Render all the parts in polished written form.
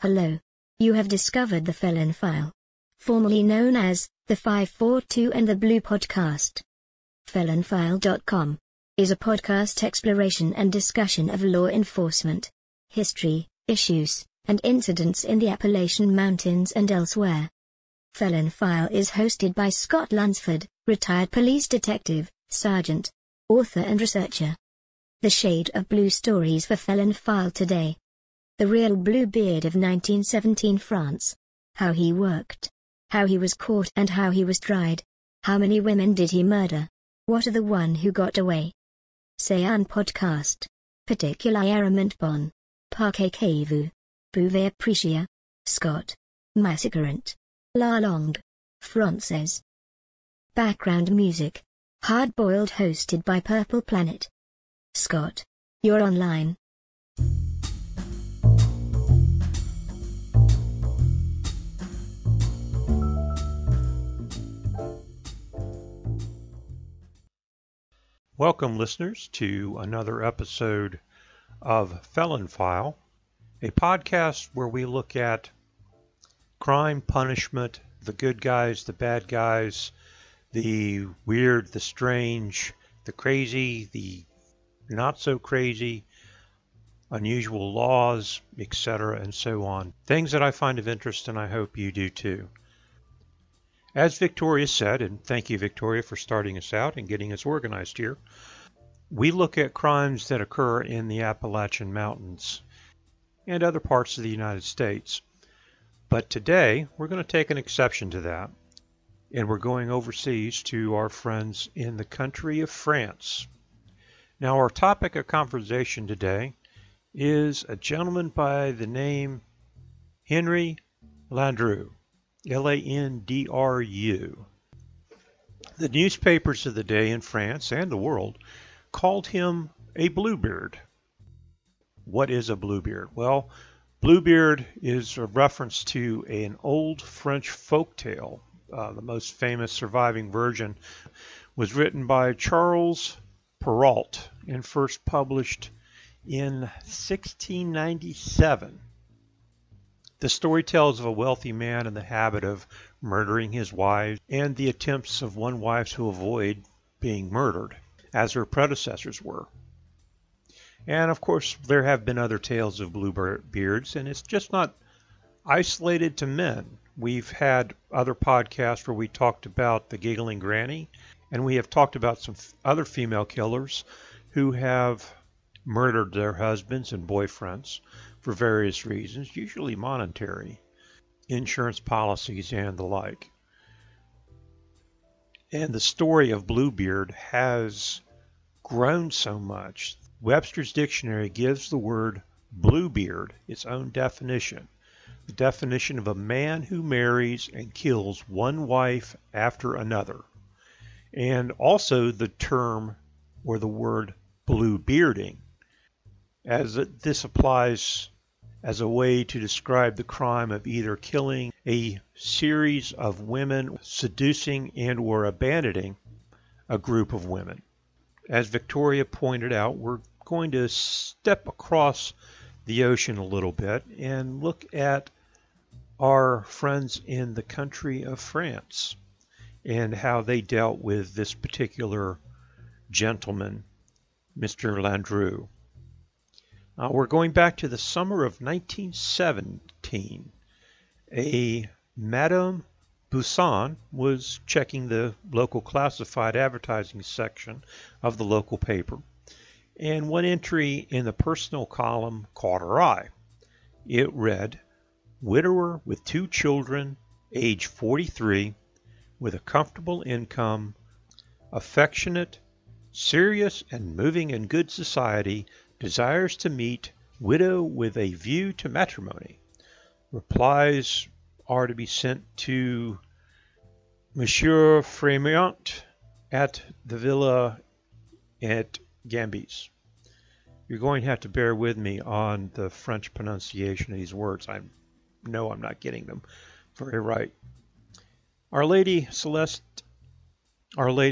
Hello. You have discovered the Felon File, formerly known as the 542 and the Blue Podcast. felonfile.com is a podcast exploration and discussion of law enforcement, history, issues, and incidents in the Appalachian Mountains and elsewhere. Felon File is hosted by Scott Lunsford, retired police detective, sergeant, author and researcher. The shade of blue stories for Felon File today. The real Bluebeard of 1917 France. How he worked. How he was caught and how he was tried. How many women did he murder? What of the one who got away? Sagan podcast. Particulièrement bon. Parquez-vous. Pouvez apprécier. Scott. Massacrant. La langue. Française. Background music. Hard-boiled, hosted by Purple Planet. Scott. You're online. Welcome, listeners, to another episode of Felon File, a podcast where we look at crime, punishment, the good guys, the bad guys, the weird, the strange, the crazy, the not so crazy, unusual laws, etc., and so on. Things that I find of interest, and I hope you do too. As Victoria said, and thank you, Victoria, for starting us out and getting us organized here, we look at crimes that occur in the Appalachian Mountains and other parts of the United States. But today, we're going to take an exception to that, and we're going overseas to our friends in the country of France. Now, our topic of conversation today is a gentleman by the name Henri Landru. L-A-N-D-R-U. The newspapers of the day in France and the world called him a Bluebeard. What is a Bluebeard? Well, Bluebeard is a reference to an old French folktale. The most famous surviving version was written by Charles Perrault and first published in 1697. The story tells of a wealthy man in the habit of murdering his wives and the attempts of one wife to avoid being murdered, as her predecessors were. And of course, there have been other tales of Bluebeards, and it's just not isolated to men. We've had other podcasts where we talked about the Giggling Granny, and we have talked about some other female killers who have murdered their husbands and boyfriends for various reasons, usually monetary, insurance policies, and the like. And the story of Bluebeard has grown so much. Webster's Dictionary gives the word Bluebeard its own definition, the definition of a man who marries and kills one wife after another. And also the term or the word Bluebearding, as this applies as a way to describe the crime of either killing a series of women, seducing and or abandoning a group of women. As Victoria pointed out, we're going to step across the ocean a little bit and look at our friends in the country of France and how they dealt with this particular gentleman, Mr. Landru. We're going back to the summer of 1917. A Madame Busson was checking the local classified advertising section of the local paper, and one entry in the personal column caught her eye. It read, "Widower with two children, age 43, with a comfortable income, affectionate, serious, and moving in good society, desires to meet widow with a view to matrimony. Replies are to be sent to Monsieur Fremont at the Villa at Gambais." You're going to have to bear with me on the French pronunciation of these words. I know I'm not getting them very right. Our Lady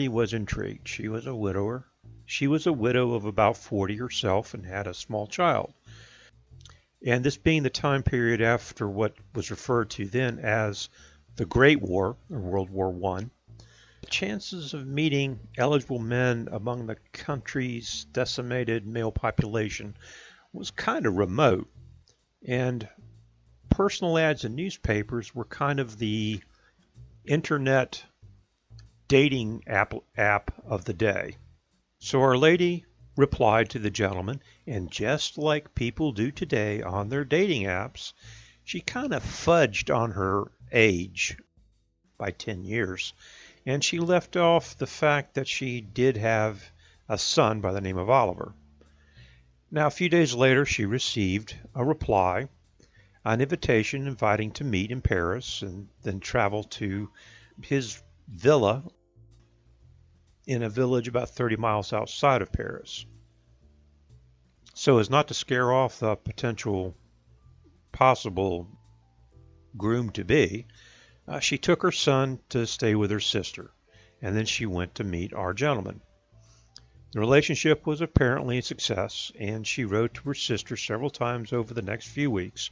was intrigued. She was a widower. She was a widow of about 40 herself and had a small child. And this being the time period after what was referred to then as the Great War, or World War I, the chances of meeting eligible men among the country's decimated male population was kind of remote. And personal ads in newspapers were kind of the internet dating app of the day. So Our Lady replied to the gentleman, and just like people do today on their dating apps, she kind of fudged on her age by 10 years, and she left off the fact that she did have a son by the name of Oliver. Now, a few days later, she received a reply, an invitation inviting to meet in Paris and then travel to his villa in a village about 30 miles outside of Paris. So as not to scare off the potential possible groom-to-be, she took her son to stay with her sister, and then she went to meet our gentleman. The relationship was apparently a success, and she wrote to her sister several times over the next few weeks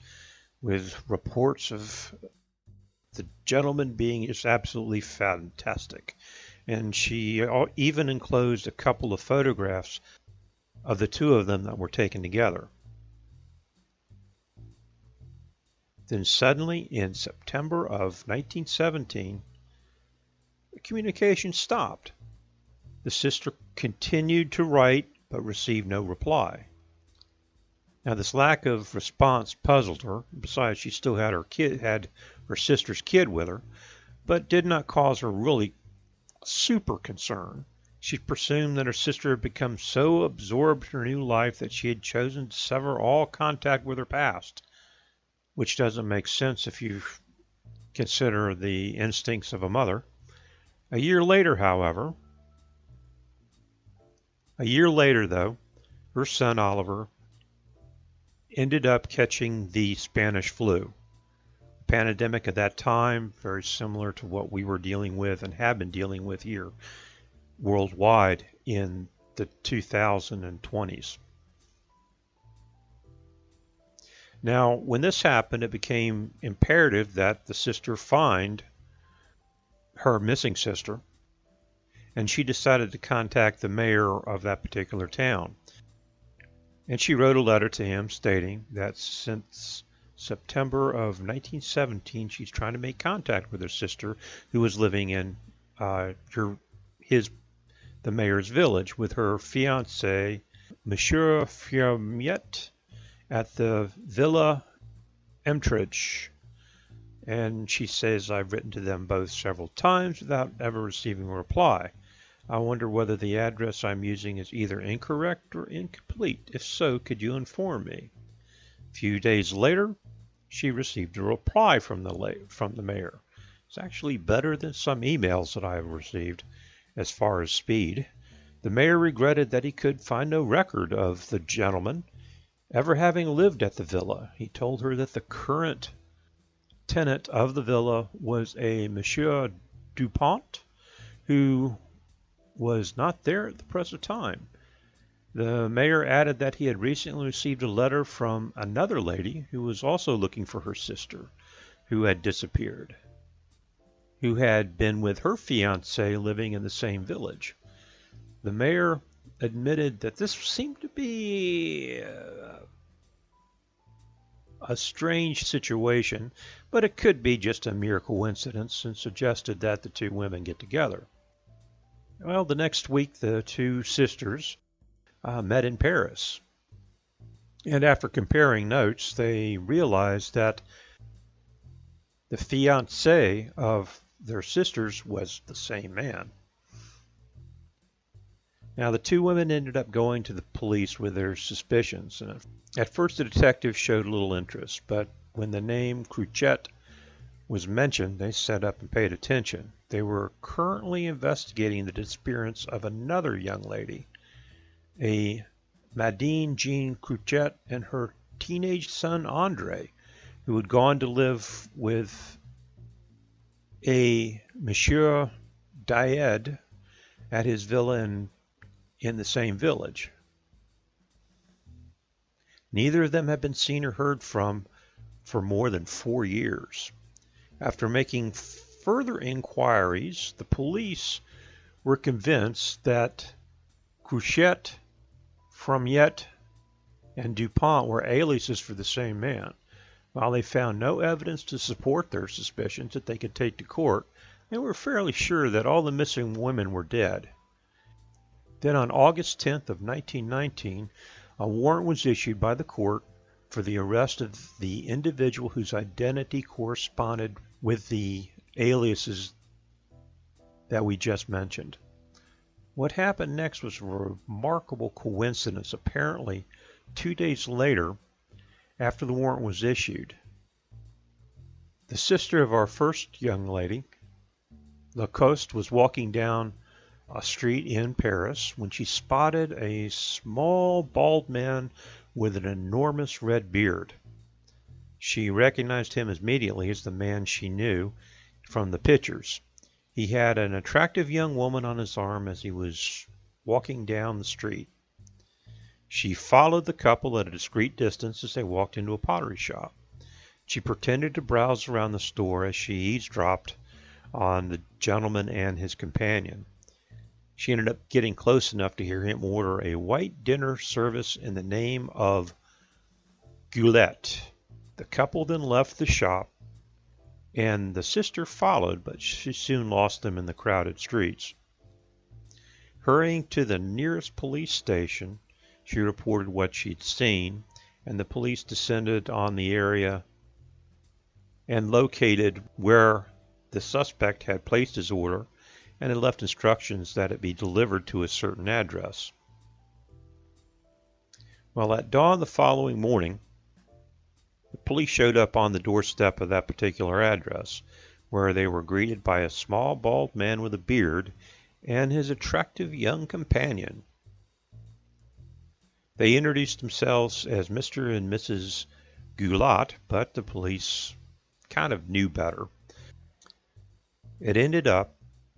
with reports of the gentleman being just absolutely fantastic. And she even enclosed a couple of photographs of the two of them that were taken together. Then suddenly, in September of 1917, the communication stopped. The sister continued to write, but received no reply. Now, this lack of response puzzled her. Besides, she still had her sister's kid with her, but did not cause her really super concern. She presumed that her sister had become so absorbed in her new life that she had chosen to sever all contact with her past, which doesn't make sense if you consider the instincts of a mother. A year later, though, her son Oliver ended up catching the Spanish flu. Pandemic at that time, very similar to what we were dealing with and have been dealing with here worldwide in the 2020s. Now, when this happened, it became imperative that the sister find her missing sister, and she decided to contact the mayor of that particular town. And she wrote a letter to him stating that since September of 1917, she's trying to make contact with her sister, who was living in the mayor's village with her fiancé, Monsieur Frémyet, at the Villa Emtrich. And she says, "I've written to them both several times without ever receiving a reply. I wonder whether the address I'm using is either incorrect or incomplete. If so, could you inform me?" A few days later, she received a reply from the mayor. It's actually better than some emails that I have received as far as speed. The mayor regretted that he could find no record of the gentleman ever having lived at the villa. He told her that the current tenant of the villa was a Monsieur Dupont, who was not there at the present time. The mayor added that he had recently received a letter from another lady who was also looking for her sister, who had disappeared, who had been with her fiancé living in the same village. The mayor admitted that this seemed to be a strange situation, but it could be just a mere coincidence, and suggested that the two women get together. Well, the next week, the two sisters met in Paris, and after comparing notes, they realized that the fiancé of their sisters was the same man. Now, the two women ended up going to the police with their suspicions, and at first the detective showed little interest, but when the name Cuchet was mentioned, they sat up and paid attention. They were currently investigating the disappearance of another young lady, a Madine Jeanne Cuchet, and her teenage son Andre, who had gone to live with a Monsieur Dyed at his villa in the same village. Neither of them had been seen or heard from for more than 4 years. After making further inquiries, the police were convinced that Cuchet, Frémyet, and Dupont were aliases for the same man. While they found no evidence to support their suspicions that they could take to court, they were fairly sure that all the missing women were dead. Then on August 10th of 1919, a warrant was issued by the court for the arrest of the individual whose identity corresponded with the aliases that we just mentioned. What happened next was a remarkable coincidence. Apparently, 2 days later, after the warrant was issued, the sister of our first young lady, La Coste, was walking down a street in Paris when she spotted a small bald man with an enormous red beard. She recognized him immediately as the man she knew from the pictures. He had an attractive young woman on his arm as he was walking down the street. She followed the couple at a discreet distance as they walked into a pottery shop. She pretended to browse around the store as she eavesdropped on the gentleman and his companion. She ended up getting close enough to hear him order a white dinner service in the name of Goulette. The couple then left the shop, and the sister followed, but she soon lost them in the crowded streets. Hurrying to the nearest police station, she reported what she'd seen, and the police descended on the area and located where the suspect had placed his order and had left instructions that it be delivered to a certain address. Well, at dawn the following morning, the police showed up on the doorstep of that particular address, where they were greeted by a small bald man with a beard and his attractive young companion. They introduced themselves as Mr. and Mrs. Goulot, but the police kind of knew better. It ended up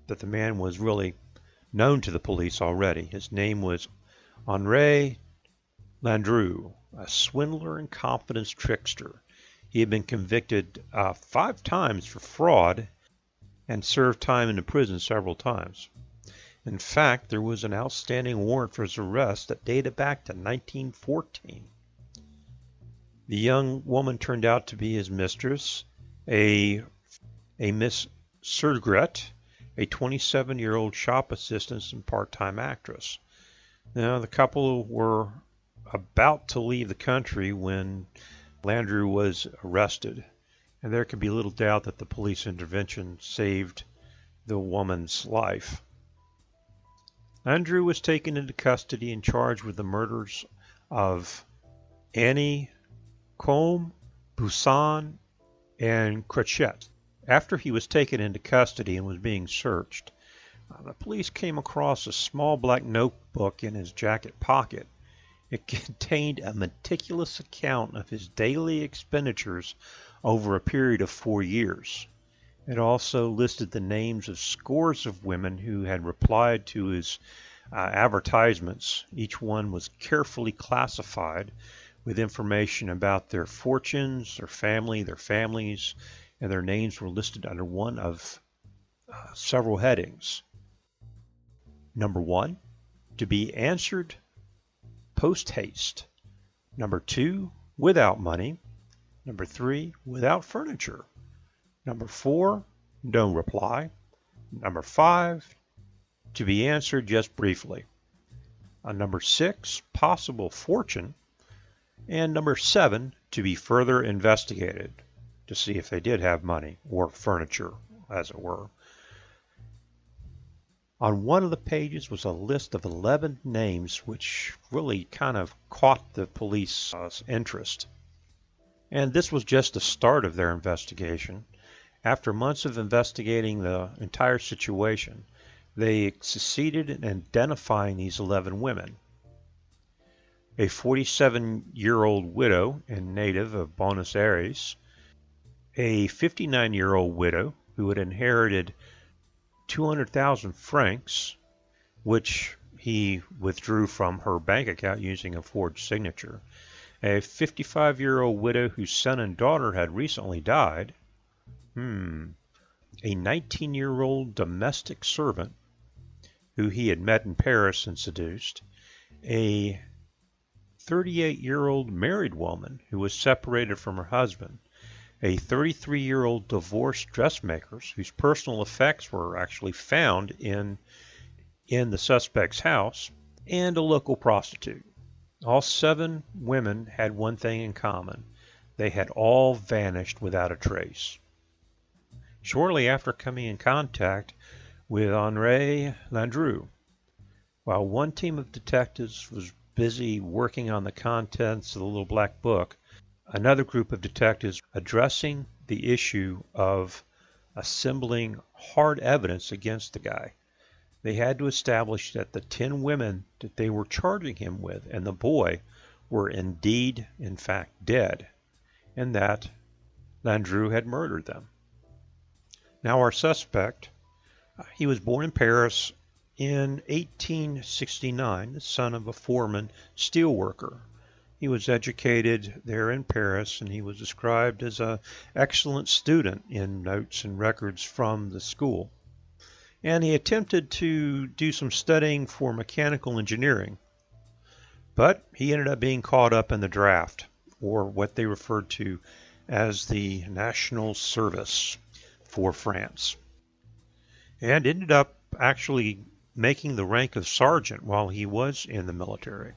that the man was really known to the police already. His name was Henri Landru, a swindler and confidence trickster. He had been convicted 5 times for fraud and served time in the prison several times. In fact, there was an outstanding warrant for his arrest that dated back to 1914. The young woman turned out to be his mistress, a Ms. Segret, a 27-year-old shop assistant and part-time actress. Now, the couple were about to leave the country when Landru was arrested, and there could be little doubt that the police intervention saved the woman's life. Landru was taken into custody and charged with the murders of Annie Combe, Busson, and Cuchet. After he was taken into custody and was being searched, the police came across a small black notebook in his jacket pocket. It contained a meticulous account of his daily expenditures over a period of 4 years. It also listed the names of scores of women who had replied to his advertisements. Each one was carefully classified with information about their fortunes, their family, their families, and their names were listed under one of several headings. Number 1, to be answered post haste. Number 2, without money. Number 3, without furniture. Number 4, no reply. Number 5, to be answered just briefly. Number 6, possible fortune. And number 7, to be further investigated to see if they did have money or furniture, as it were. On one of the pages was a list of 11 names, which really kind of caught the police's interest. And this was just the start of their investigation. After months of investigating the entire situation, they succeeded in identifying these 11 women. A 47-year-old widow and native of Buenos Aires, a 59-year-old widow who had inherited 200,000 francs, which he withdrew from her bank account using a forged signature, a 55-year-old widow whose son and daughter had recently died, a 19-year-old domestic servant who he had met in Paris and seduced, a 38-year-old married woman who was separated from her husband, a 33-year-old divorced dressmaker whose personal effects were actually found in the suspect's house, and a local prostitute. All 7 women had one thing in common. They had all vanished without a trace. Shortly after coming in contact with Henri Landru, while one team of detectives was busy working on the contents of the little black book, another group of detectives addressing the issue of assembling hard evidence against the guy. They had to establish that the 10 women that they were charging him with and the boy were indeed, in fact, dead, and that Landru had murdered them. Now our suspect, he was born in Paris in 1869, the son of a foreman steel worker. He was educated there in Paris, and he was described as an excellent student in notes and records from the school. And he attempted to do some studying for mechanical engineering, but he ended up being caught up in the draft, or what they referred to as the National Service for France, and ended up actually making the rank of sergeant while he was in the military.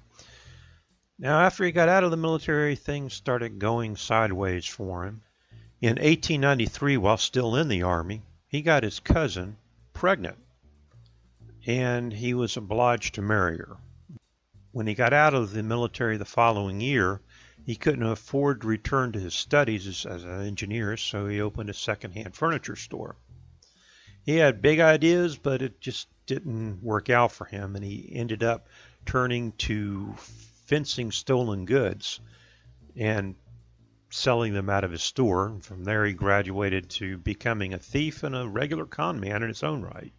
Now, after he got out of the military, things started going sideways for him. In 1893, while still in the army, he got his cousin pregnant, and he was obliged to marry her. When he got out of the military the following year, he couldn't afford to return to his studies as an engineer, so he opened a second-hand furniture store. He had big ideas, but it just didn't work out for him, and he ended up turning to fencing stolen goods and selling them out of his store. And from there, he graduated to becoming a thief and a regular con man in his own right.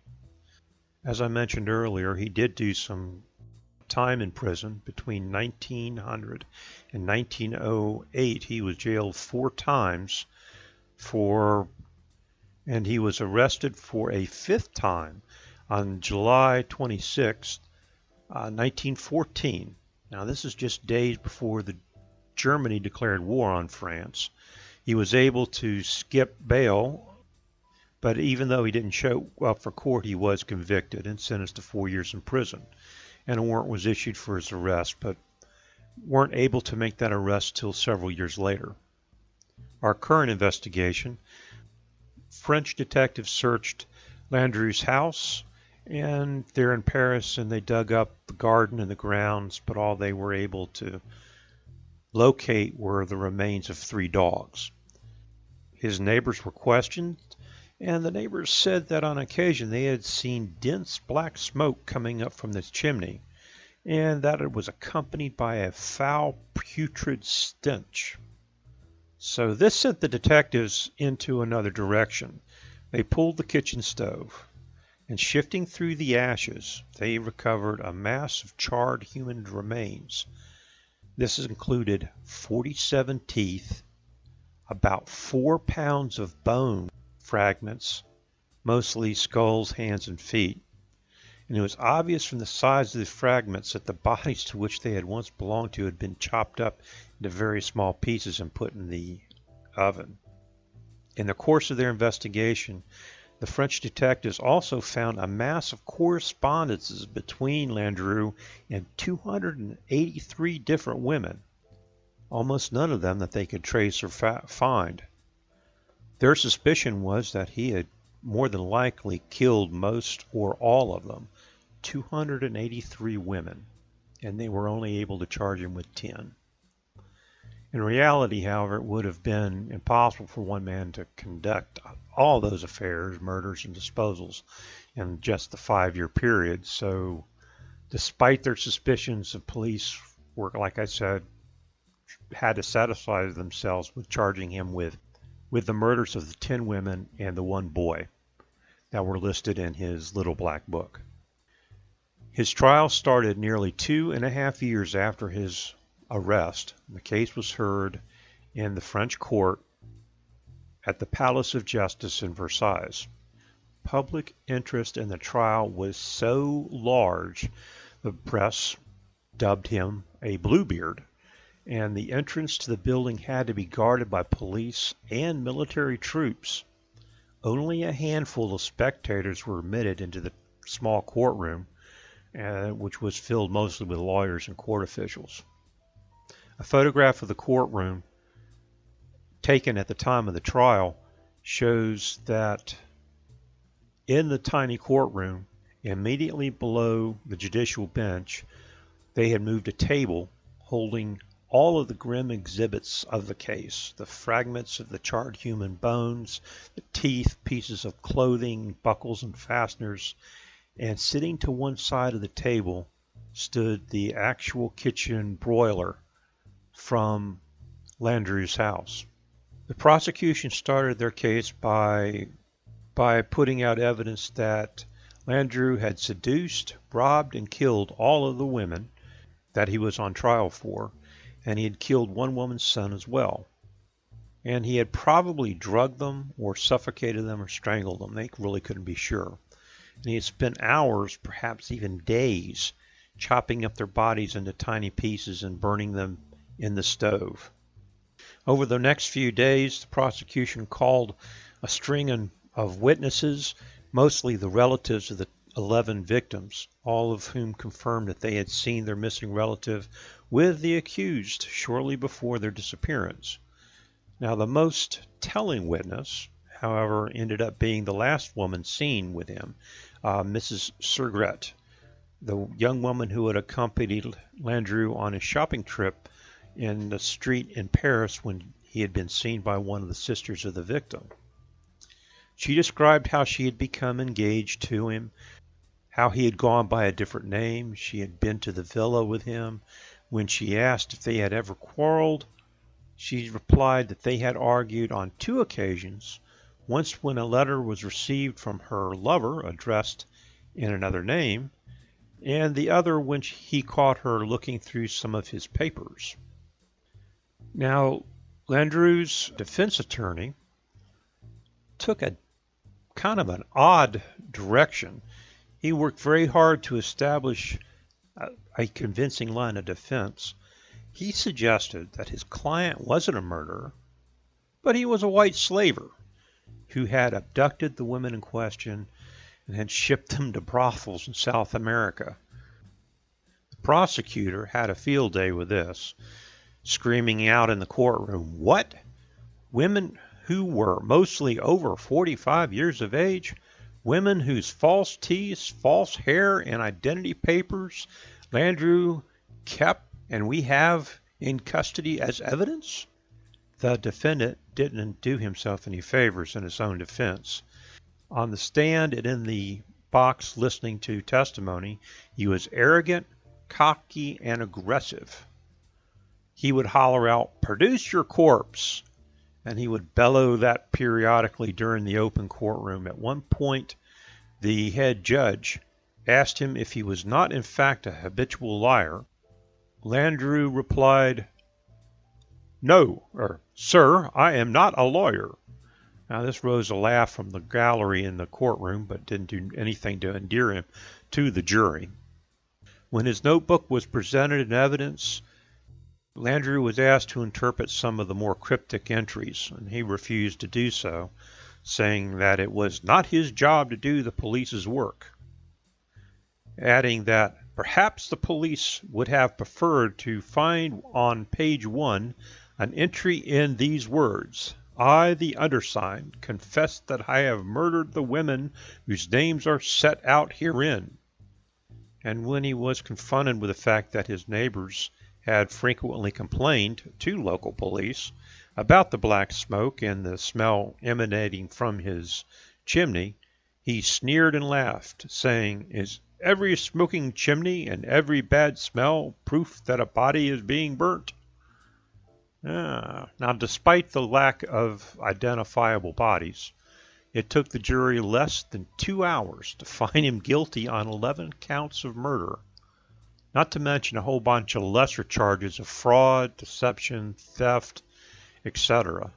As I mentioned earlier, he did do some time in prison. Between 1900 and 1908, he was jailed 4 times and he was arrested for a 5th time on July 26, 1914. Now, this is just days before Germany declared war on France. He was able to skip bail, but even though he didn't show up for court, he was convicted and sentenced to 4 years in prison. And a warrant was issued for his arrest, but weren't able to make that arrest till several years later. Our current investigation, French detectives searched Landru's house, and they're in Paris, and they dug up the garden and the grounds, but all they were able to locate were the remains of 3 dogs. His neighbors were questioned, and the neighbors said that on occasion they had seen dense black smoke coming up from this chimney, and that it was accompanied by a foul, putrid stench. So this sent the detectives into another direction. They pulled the kitchen stove, and shifting through the ashes, they recovered a mass of charred human remains. This included 47 teeth, about 4 pounds of bone fragments, mostly skulls, hands, and feet. And it was obvious from the size of the fragments that the bodies to which they had once belonged to had been chopped up into very small pieces and put in the oven. In the course of their investigation, the French detectives also found a mass of correspondences between Landru and 283 different women, almost none of them that they could trace or find. Their suspicion was that he had more than likely killed most or all of them, 283 women, and they were only able to charge him with 10. In reality, however, it would have been impossible for one man to conduct all those affairs, murders, and disposals in just the 5-year period. So despite their suspicions, the police were, like I said, had to satisfy themselves with charging him with the murders of the 10 women and the 1 boy that were listed in his little black book. His trial started nearly 2.5 years after his arrest, the case was heard in the French court at the Palace of Justice in Versailles. Public interest in the trial was so large, the press dubbed him a Bluebeard, and the entrance to the building had to be guarded by police and military troops. Only a handful of spectators were admitted into the small courtroom, which was filled mostly with lawyers and court officials. A photograph of the courtroom taken at the time of the trial shows that in the tiny courtroom, immediately below the judicial bench, they had moved a table holding all of the grim exhibits of the case, the fragments of the charred human bones, the teeth, pieces of clothing, buckles and fasteners, and sitting to one side of the table stood the actual kitchen broiler from Landru's house. The prosecution started their case by putting out evidence that Landru had seduced, robbed, and killed all of the women that he was on trial for, and he had killed one woman's son as well. And he had probably drugged them or suffocated them or strangled them. They really couldn't be sure. And he had spent hours, perhaps even days, chopping up their bodies into tiny pieces and burning them in the stove. Over the next few days, the prosecution called a string of witnesses, mostly the relatives of the 11 victims, all of whom confirmed that they had seen their missing relative with the accused shortly before their disappearance. Now, the most telling witness, however, ended up being the last woman seen with him, Mrs. Segret, the young woman who had accompanied Landru on his shopping trip in the street in Paris when he had been seen by one of the sisters of the victim. She described how she had become engaged to him, how he had gone by a different name. She had been to the villa with him. When she asked if they had ever quarreled, she replied that they had argued on 2 occasions, once when a letter was received from her lover addressed in another name, and the other when he caught her looking through some of his papers. Now, Landru's defense attorney took a kind of an odd direction. He worked very hard to establish a convincing line of defense. He suggested that his client wasn't a murderer, but he was a white slaver who had abducted the women in question and had shipped them to brothels in South America. The prosecutor had a field day with this, screaming out in the courtroom, "What? Women who were mostly over 45 years of age, women whose false teeth, false hair, and identity papers Landru kept and we have in custody as evidence?" The defendant didn't do himself any favors in his own defense. On the stand and in the box listening to testimony, he was arrogant, cocky, and aggressive. He would holler out, "Produce your corpse!" and he would bellow that periodically during the open courtroom. At one point, the head judge asked him if he was not in fact a habitual liar. Landru replied, "No, or sir, I am not a lawyer." Now this rose a laugh from the gallery in the courtroom, but didn't do anything to endear him to the jury. When his notebook was presented in evidence, Landru was asked to interpret some of the more cryptic entries, and he refused to do so, saying that it was not his job to do the police's work, adding that perhaps the police would have preferred to find on page 1 an entry in these words, "I, the undersigned, confess that I have murdered the women whose names are set out herein." And when he was confronted with the fact that his neighbors had frequently complained to local police about the black smoke and the smell emanating from his chimney, he sneered and laughed, saying, "Is every smoking chimney and every bad smell proof that a body is being burnt?" Now, despite the lack of identifiable bodies, it took the jury less than 2 hours to find him guilty on 11 counts of murder. not to mention a whole bunch of lesser charges of fraud, deception, theft, etc.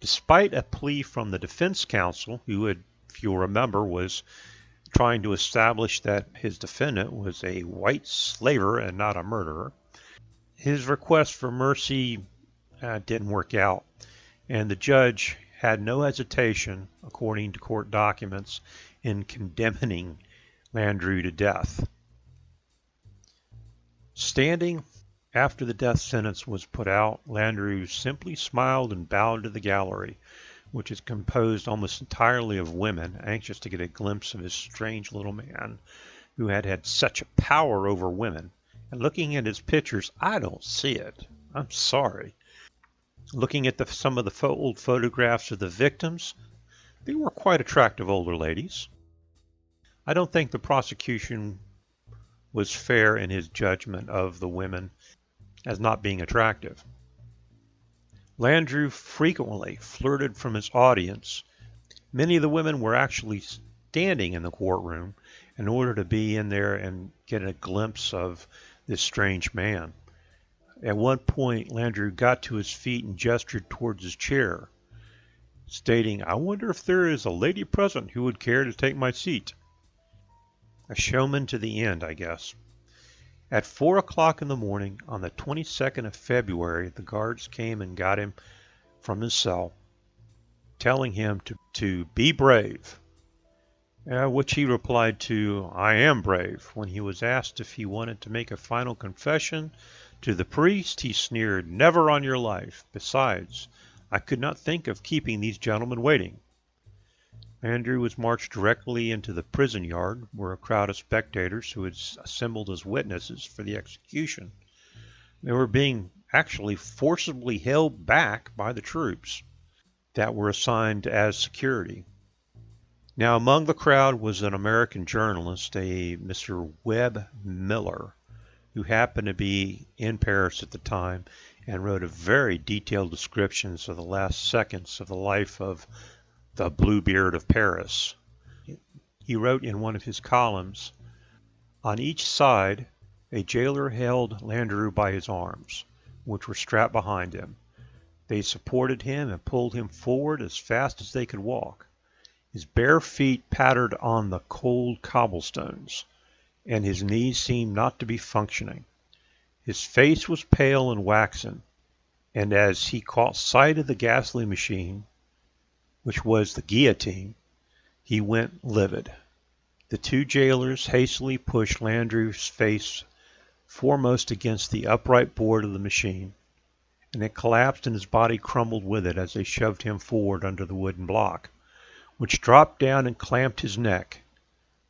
Despite a plea from the defense counsel, who, if you remember, was trying to establish that his defendant was a white slaver and not a murderer, his request for mercy didn't work out, and the judge had no hesitation, according to court documents, in condemning Landru to death. Standing after the death sentence was put out, Landru simply smiled and bowed to the gallery, which is composed almost entirely of women, anxious to get a glimpse of this strange little man who had had such a power over women. And looking at his pictures, I don't see it. I'm sorry. Looking at some of the old photographs of the victims, they were quite attractive older ladies. I don't think the prosecution was fair in his judgment of the women as not being attractive. Landru frequently flirted from his audience. Many of the women were actually standing in the courtroom in order to be in there and get a glimpse of this strange man. At one point, Landru got to his feet and gestured towards his chair, stating, "I wonder if there is a lady present who would care to take my seat." A showman to the end, I guess. At 4 o'clock in the morning, on the 22nd of February, the guards came and got him from his cell, telling him to be brave, which he replied to, "I am brave." When he was asked if he wanted to make a final confession to the priest, he sneered, "Never on your life. Besides, I could not think of keeping these gentlemen waiting." Landru was marched directly into the prison yard, where a crowd of spectators who had assembled as witnesses for the execution, they were being actually forcibly held back by the troops that were assigned as security. Now, among the crowd was an American journalist, a Mr. Webb Miller, who happened to be in Paris at the time and wrote a very detailed description of the last seconds of the life of the Bluebeard of Paris. He wrote in one of his columns, "On each side, a jailer held Landru by his arms, which were strapped behind him. They supported him and pulled him forward as fast as they could walk. His bare feet pattered on the cold cobblestones, and his knees seemed not to be functioning. His face was pale and waxen, and as he caught sight of the ghastly machine, which was the guillotine, he went livid. The two jailers hastily pushed Landru's face foremost against the upright board of the machine, and it collapsed and his body crumbled with it as they shoved him forward under the wooden block, which dropped down and clamped his neck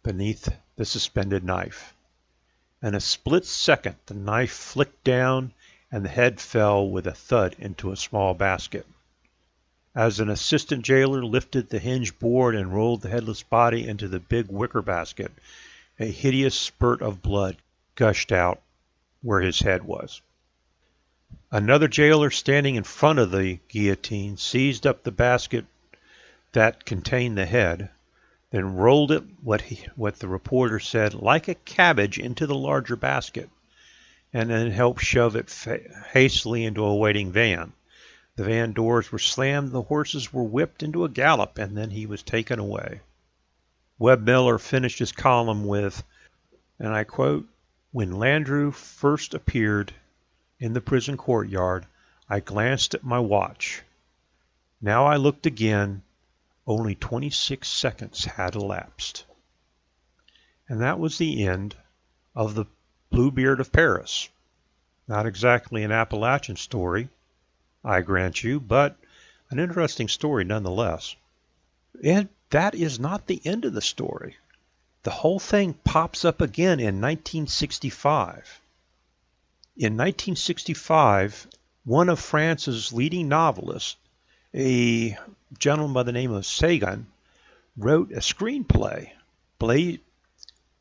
beneath the suspended knife. In a split second, the knife flicked down and the head fell with a thud into a small basket. As an assistant jailer lifted the hinge board and rolled the headless body into the big wicker basket, a hideous spurt of blood gushed out where his head was. Another jailer standing in front of the guillotine seized up the basket that contained the head, then rolled it, what the reporter said, like a cabbage into the larger basket, and then helped shove it hastily into a waiting van. The van doors were slammed, the horses were whipped into a gallop, and then he was taken away." Webb Miller finished his column with, and I quote, "When Landru first appeared in the prison courtyard, I glanced at my watch. Now I looked again. Only 26 seconds had elapsed." And that was the end of the Bluebeard of Paris. Not exactly an Appalachian story, I grant you, but an interesting story nonetheless. And that is not the end of the story. The whole thing pops up again in 1965. In 1965, one of France's leading novelists, a gentleman by the name of Sagan, wrote a screenplay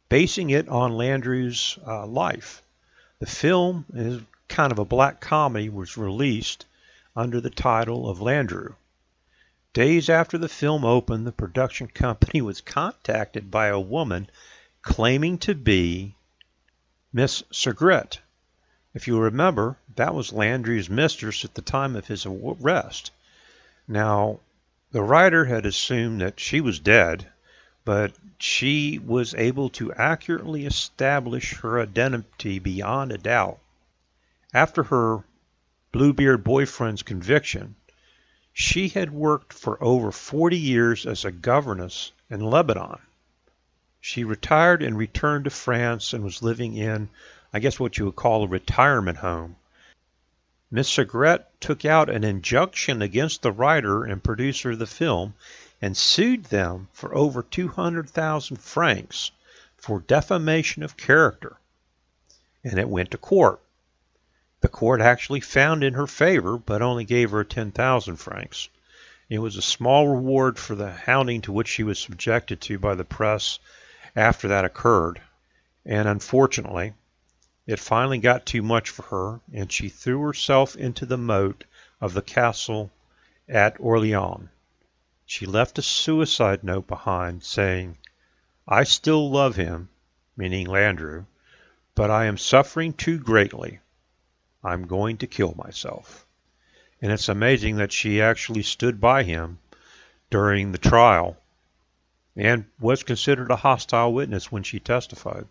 basing it on Landru's life. The film is kind of a black comedy, was released under the title of Landru. Days after the film opened, the production company was contacted by a woman claiming to be Miss Segret. If you remember, that was Landru's mistress at the time of his arrest. Now, the writer had assumed that she was dead, but she was able to accurately establish her identity beyond a doubt. After her Bluebeard boyfriend's conviction, she had worked for over 40 years as a governess in Lebanon. She retired and returned to France and was living in, I guess, what you would call a retirement home. Ms. Segret took out an injunction against the writer and producer of the film and sued them for over 200,000 francs for defamation of character. And it went to court. The court actually found in her favor, but only gave her 10,000 francs. It was a small reward for the hounding to which she was subjected to by the press after that occurred. And unfortunately, it finally got too much for her, and she threw herself into the moat of the castle at Orleans. She left a suicide note behind saying, "I still love him," meaning Landru, "but I am suffering too greatly. I'm going to kill myself." And it's amazing that she actually stood by him during the trial and was considered a hostile witness when she testified.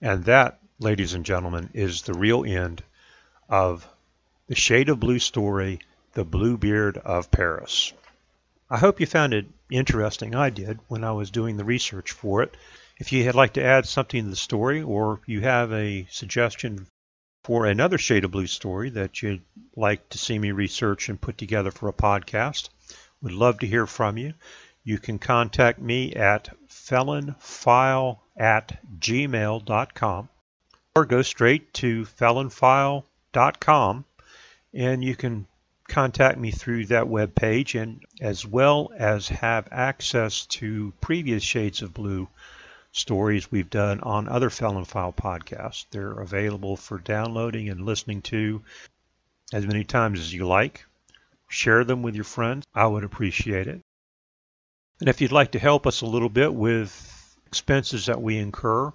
And that, ladies and gentlemen, is the real end of the Shade of Blue story, The Bluebeard of Paris. I hope you found it interesting. I did when I was doing the research for it. If you had like to add something to the story, or you have a suggestion for another Shade of Blue story that you'd like to see me research and put together for a podcast, would love to hear from you. You can contact me at felonfile@gmail.com, or go straight to felonfile.com, and you can contact me through that web page, and as well as have access to previous Shades of Blue stories we've done on other Felon File podcasts. They're available for downloading and listening to as many times as you like. Share them with your friends. I would appreciate it. And if you'd like to help us a little bit with expenses that we incur,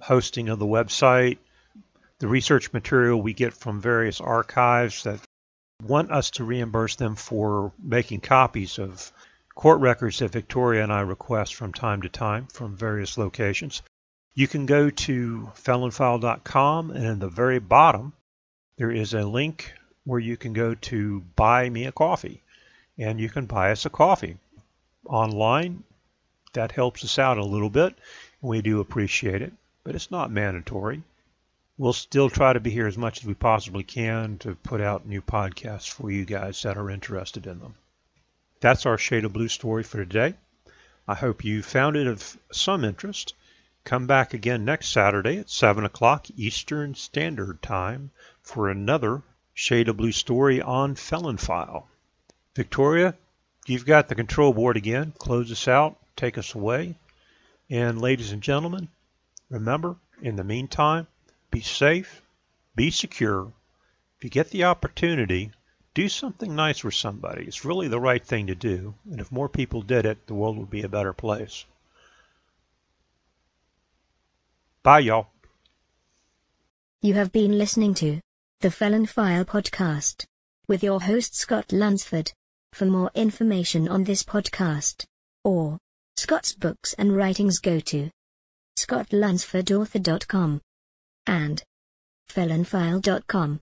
hosting of the website, the research material we get from various archives that want us to reimburse them for making copies of court records that Victoria and I request from time to time from various locations. You can go to felonfile.com, and in the very bottom there is a link where you can go to buy me a coffee, and you can buy us a coffee online. That helps us out a little bit. We do appreciate it, but it's not mandatory. We'll still try to be here as much as we possibly can to put out new podcasts for you guys that are interested in them. That's our Shade of Blue story for today. I hope you found it of some interest. Come back again next Saturday at 7 o'clock Eastern Standard Time for another Shade of Blue story on Felon File. Victoria, you've got the control board again. Close us out. Take us away. And ladies and gentlemen, remember, in the meantime, be safe, be secure. If you get the opportunity, do something nice for somebody. It's really the right thing to do, and if more people did it, the world would be a better place. Bye, y'all. You have been listening to the Felon File podcast with your host Scott Lunsford. For more information on this podcast or Scott's books and writings, go to scottlunsfordauthor.com and felonfile.com.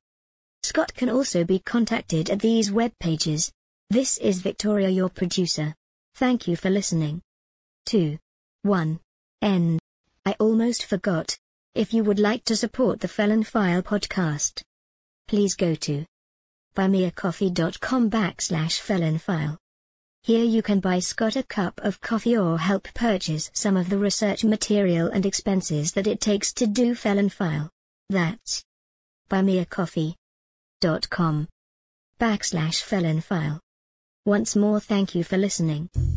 Scott can also be contacted at these web pages. This is Victoria, your producer. Thank you for listening. 2:1. End. I almost forgot. If you would like to support the Felon File podcast, please go to buymeacoffee.com/felonfile. Here you can buy Scott a cup of coffee or help purchase some of the research material and expenses that it takes to do Felon File. That's buymeacoffee.com/felonfile. Once more, thank you for listening.